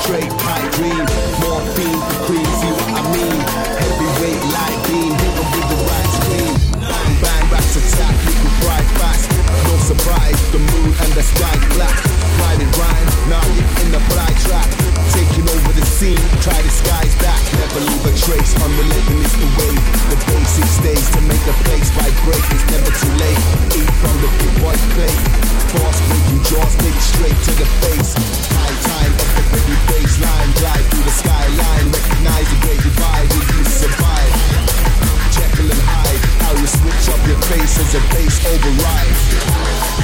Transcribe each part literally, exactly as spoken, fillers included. concentrate, pipe dream, morphine for cream, see what I mean? Heavyweight light beam, hit them with the right screen. Bang, racks attack, you can drive fast. No surprise, the moon and the sky's black. Riding rhymes, now you're in the fly track. Taking over the scene, try to skies back. Never leave a trace, unrelenting is the way. The basic stays to make the place vibrate. It's never too late, eat from the big boy's plate. Fast breaking jaws, take straight to the face. High time, up the pretty baseline. Drive through the skyline, recognize the great divide. Will you survive? Jekyll and Hyde, how you switch up your face as a base override.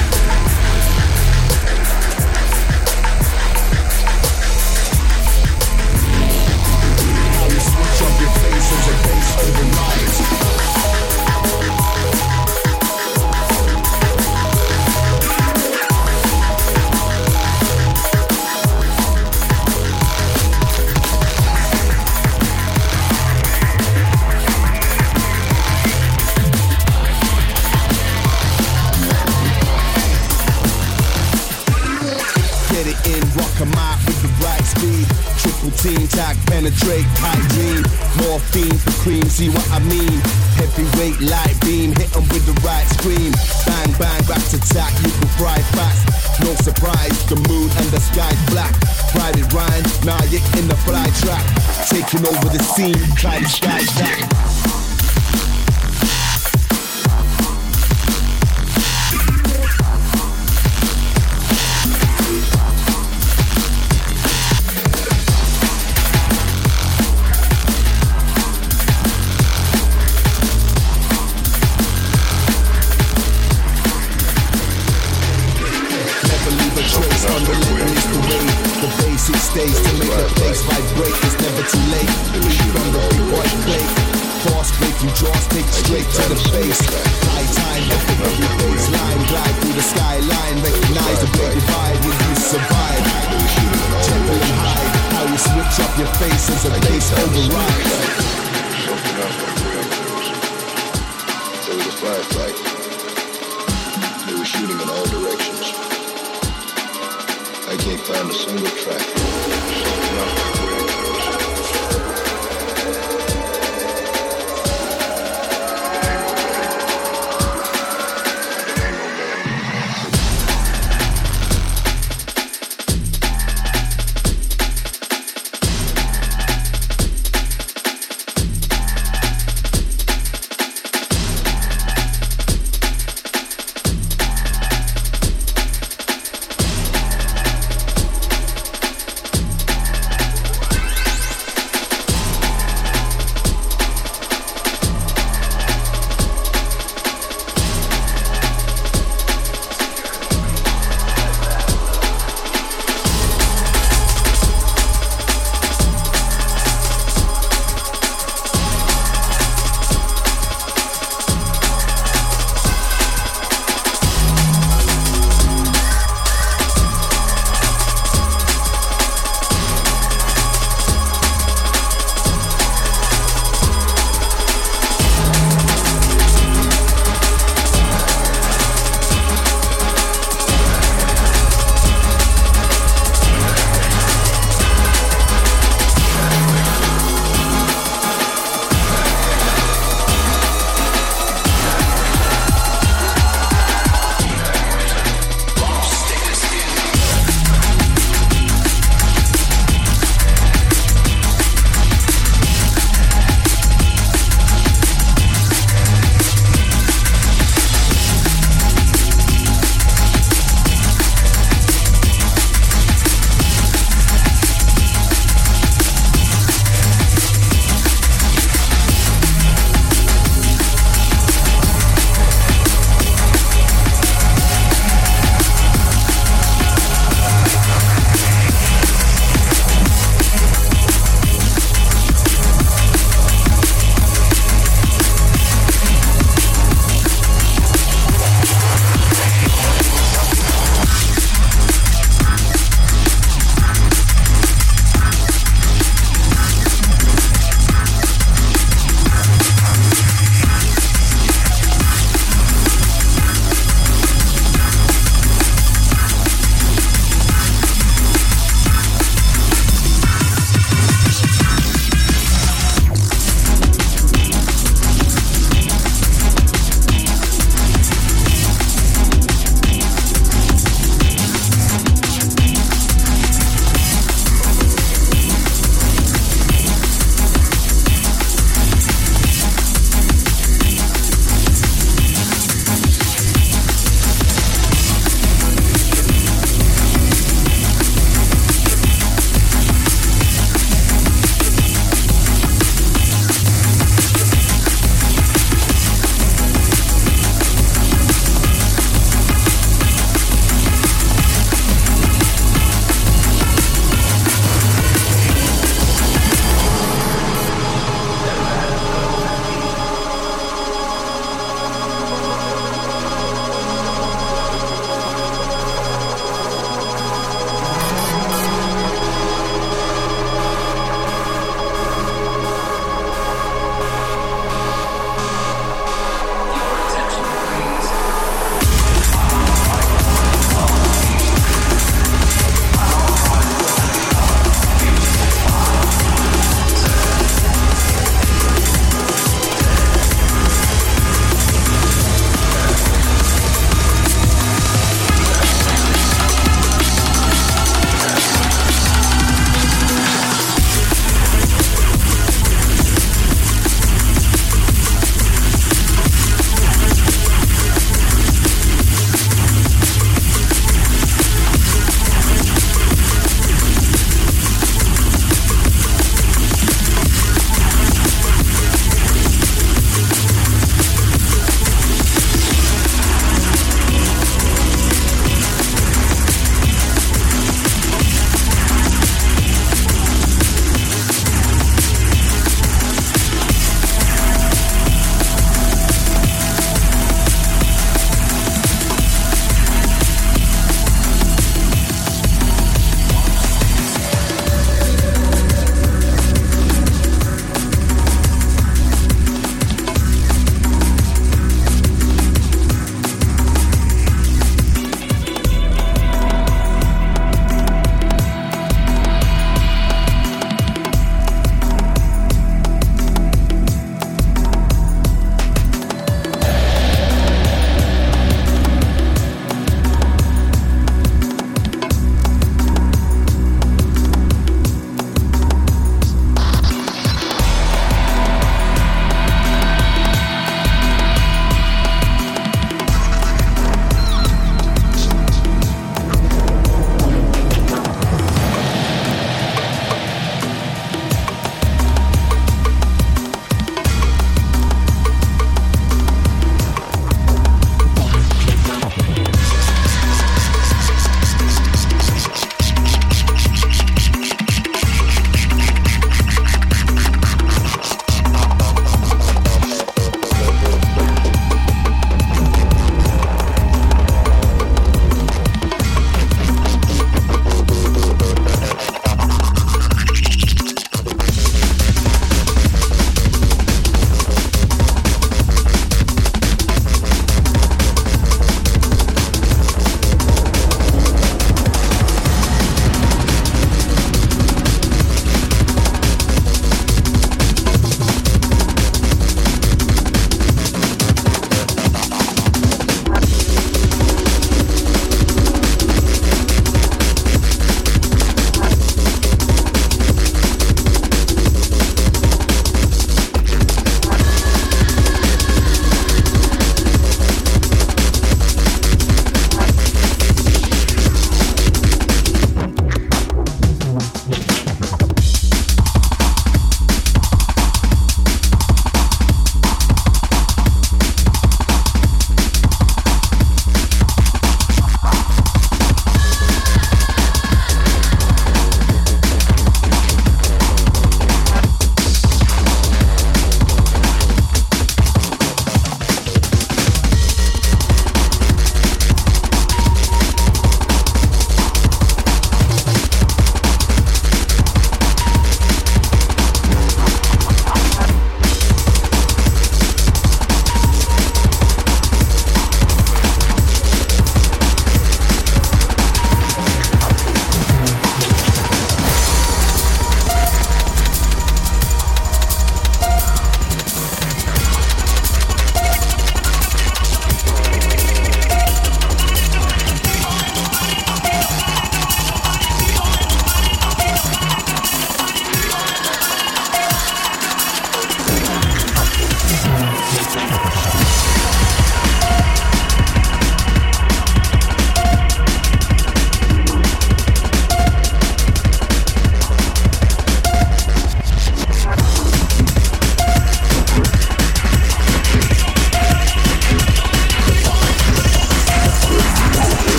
Tack, penetrate, pipe dream, morphine for cream, see what I mean? Heavyweight light beam, hit them with the right scream. Bang, bang, racks attack, you can fry fast. No surprise, the moon and the sky's black. Private Ryan, now you're in the fly track. Taking over the scene, try to sky's back.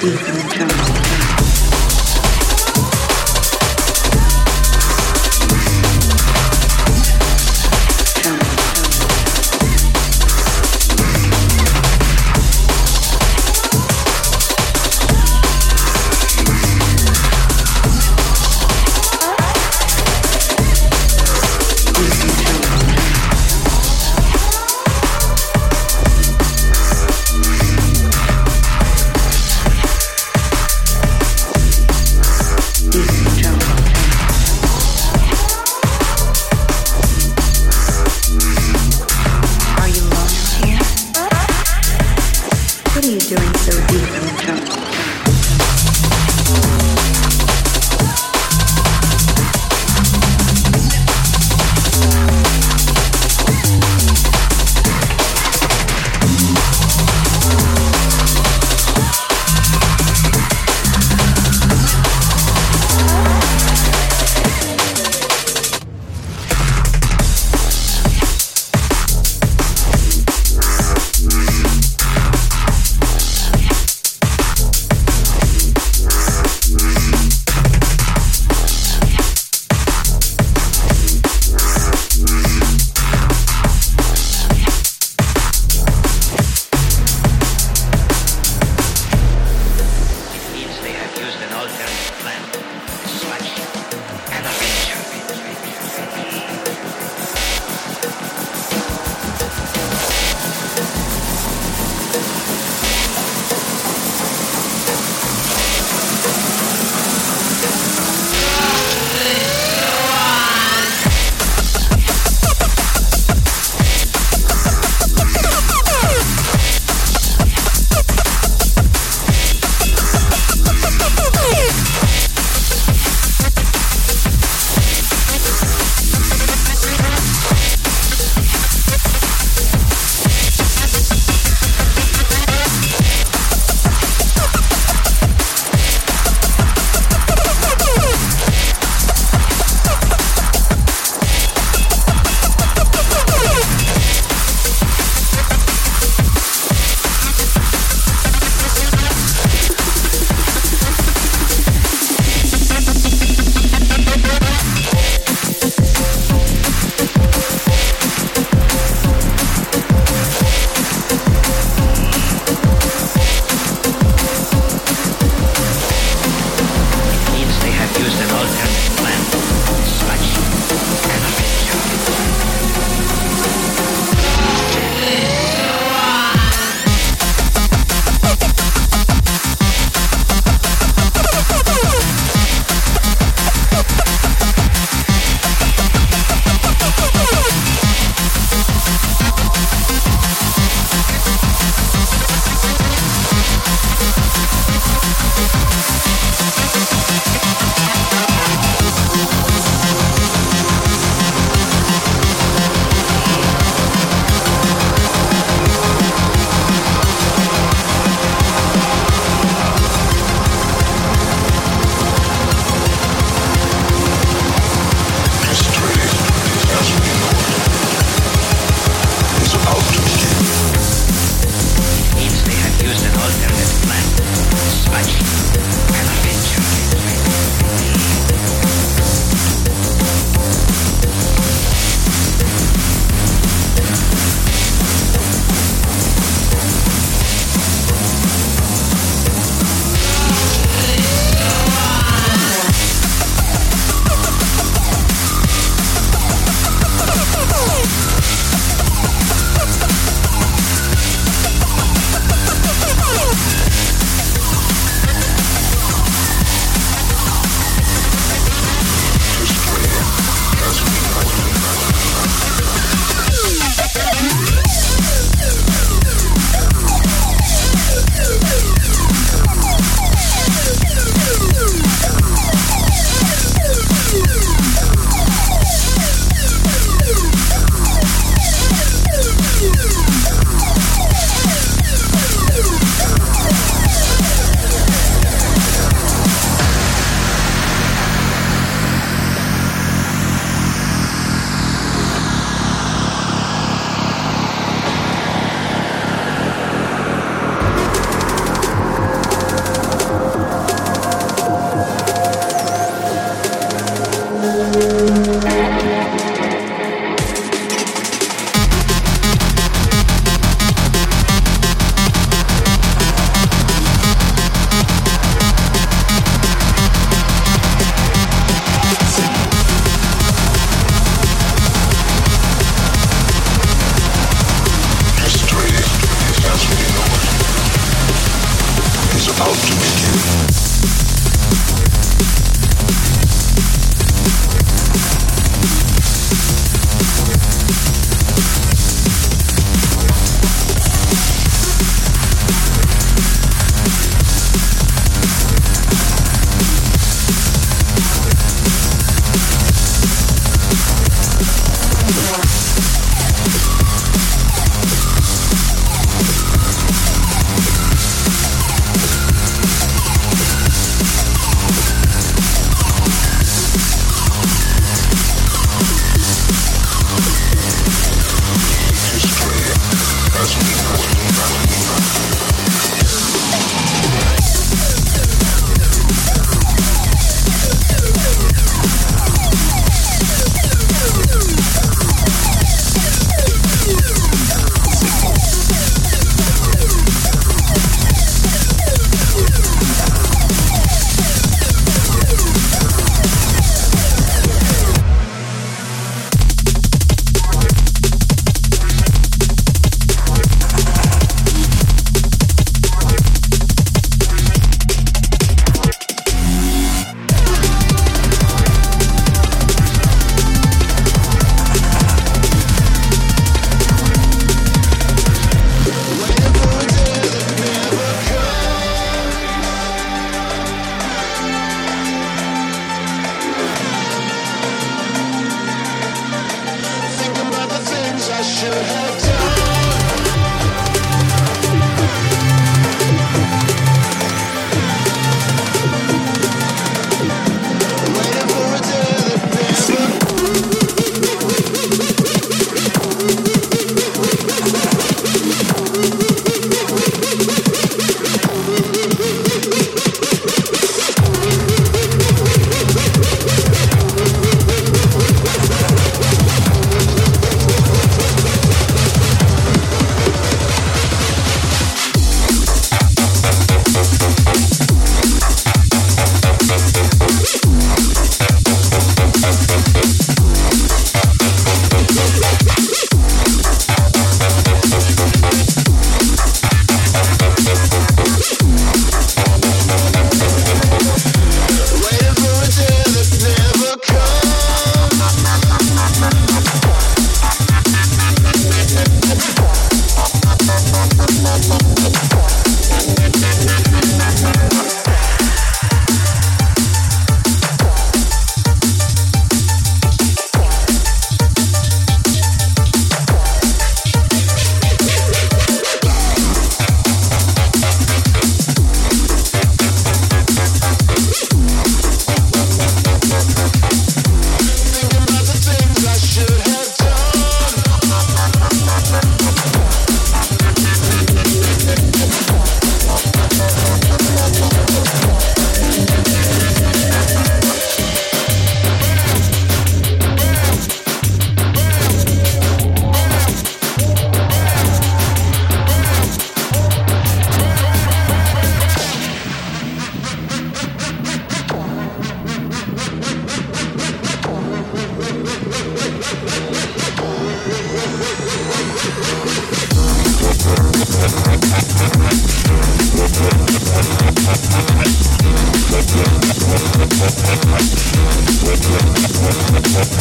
deep in the throat.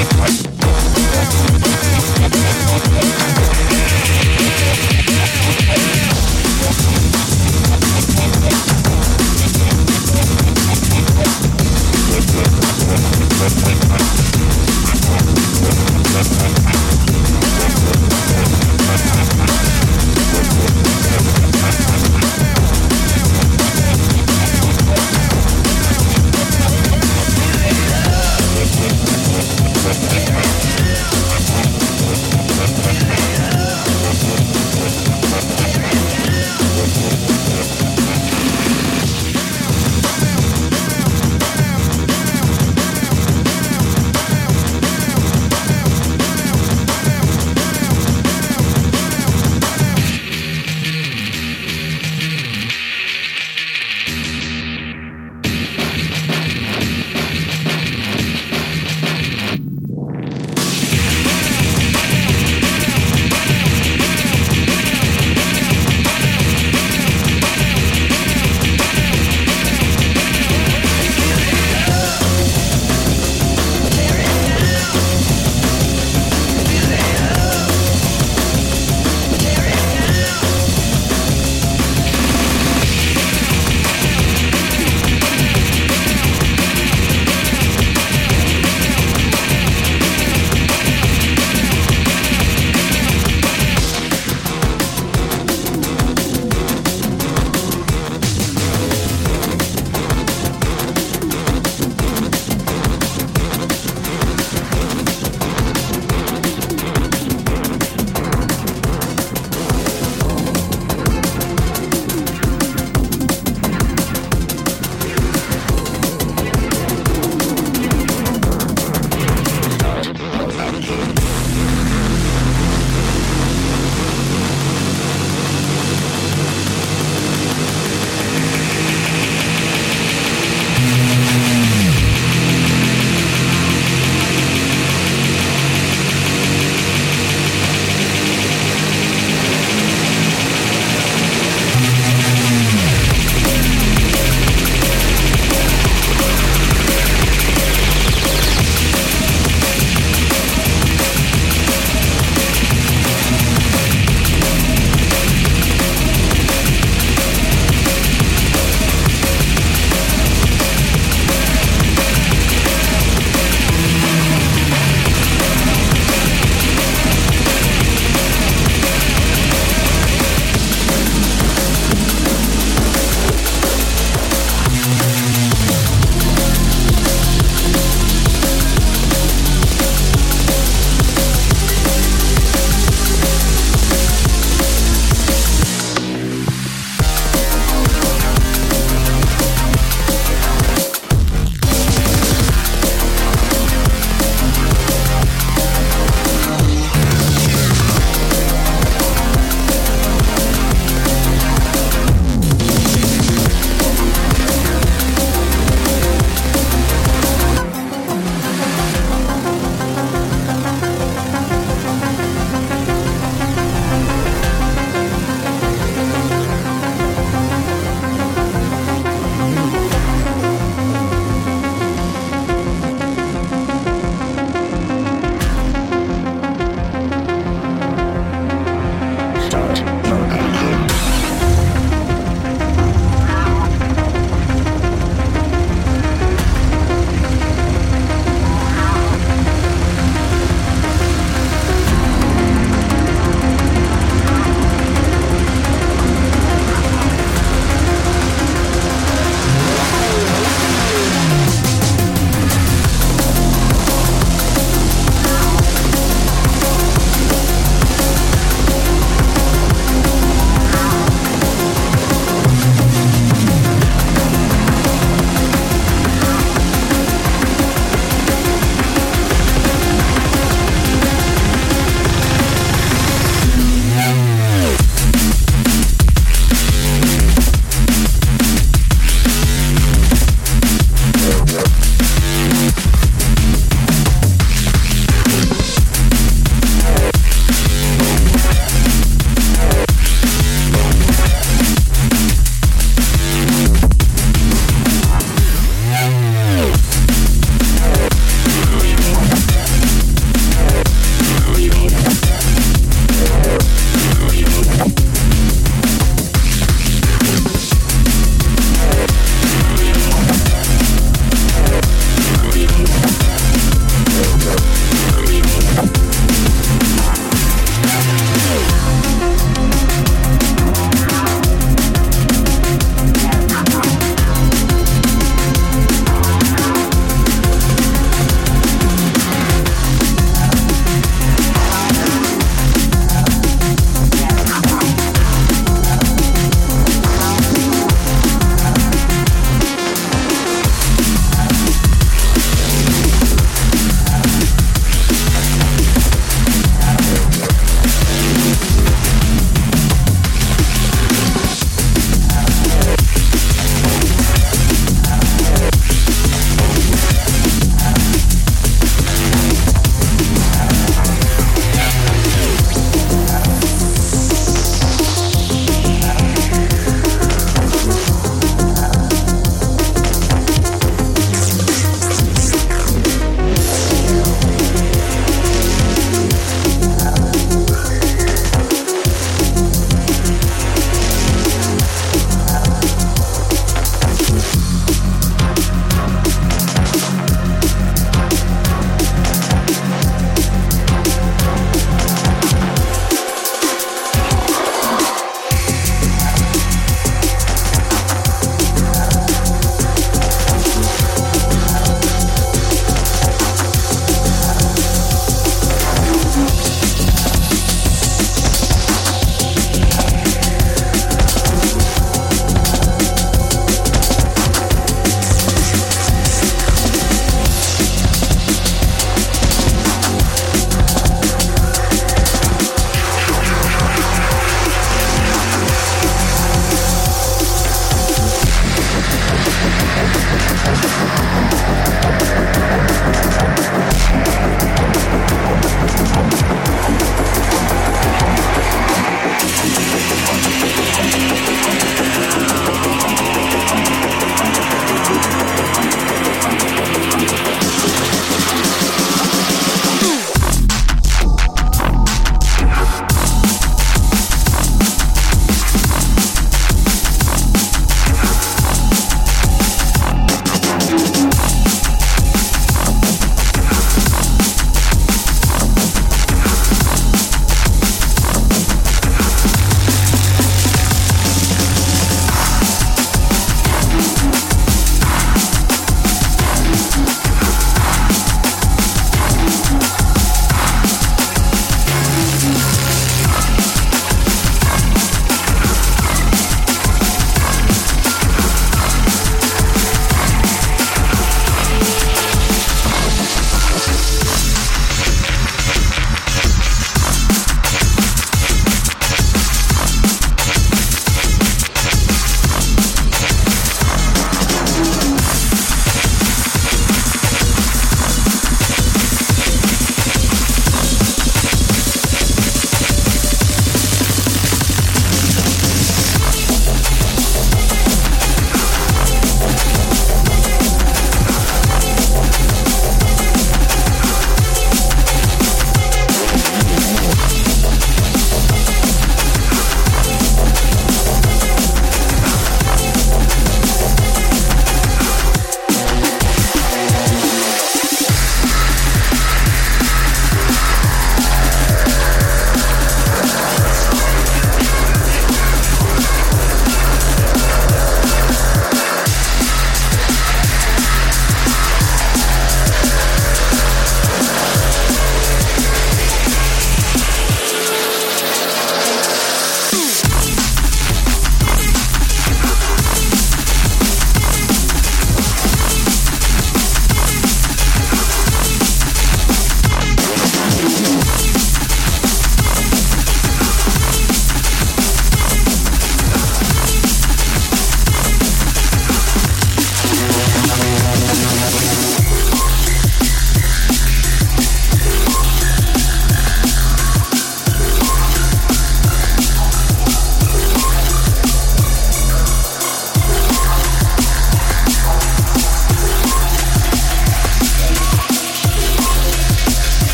We'll be right back.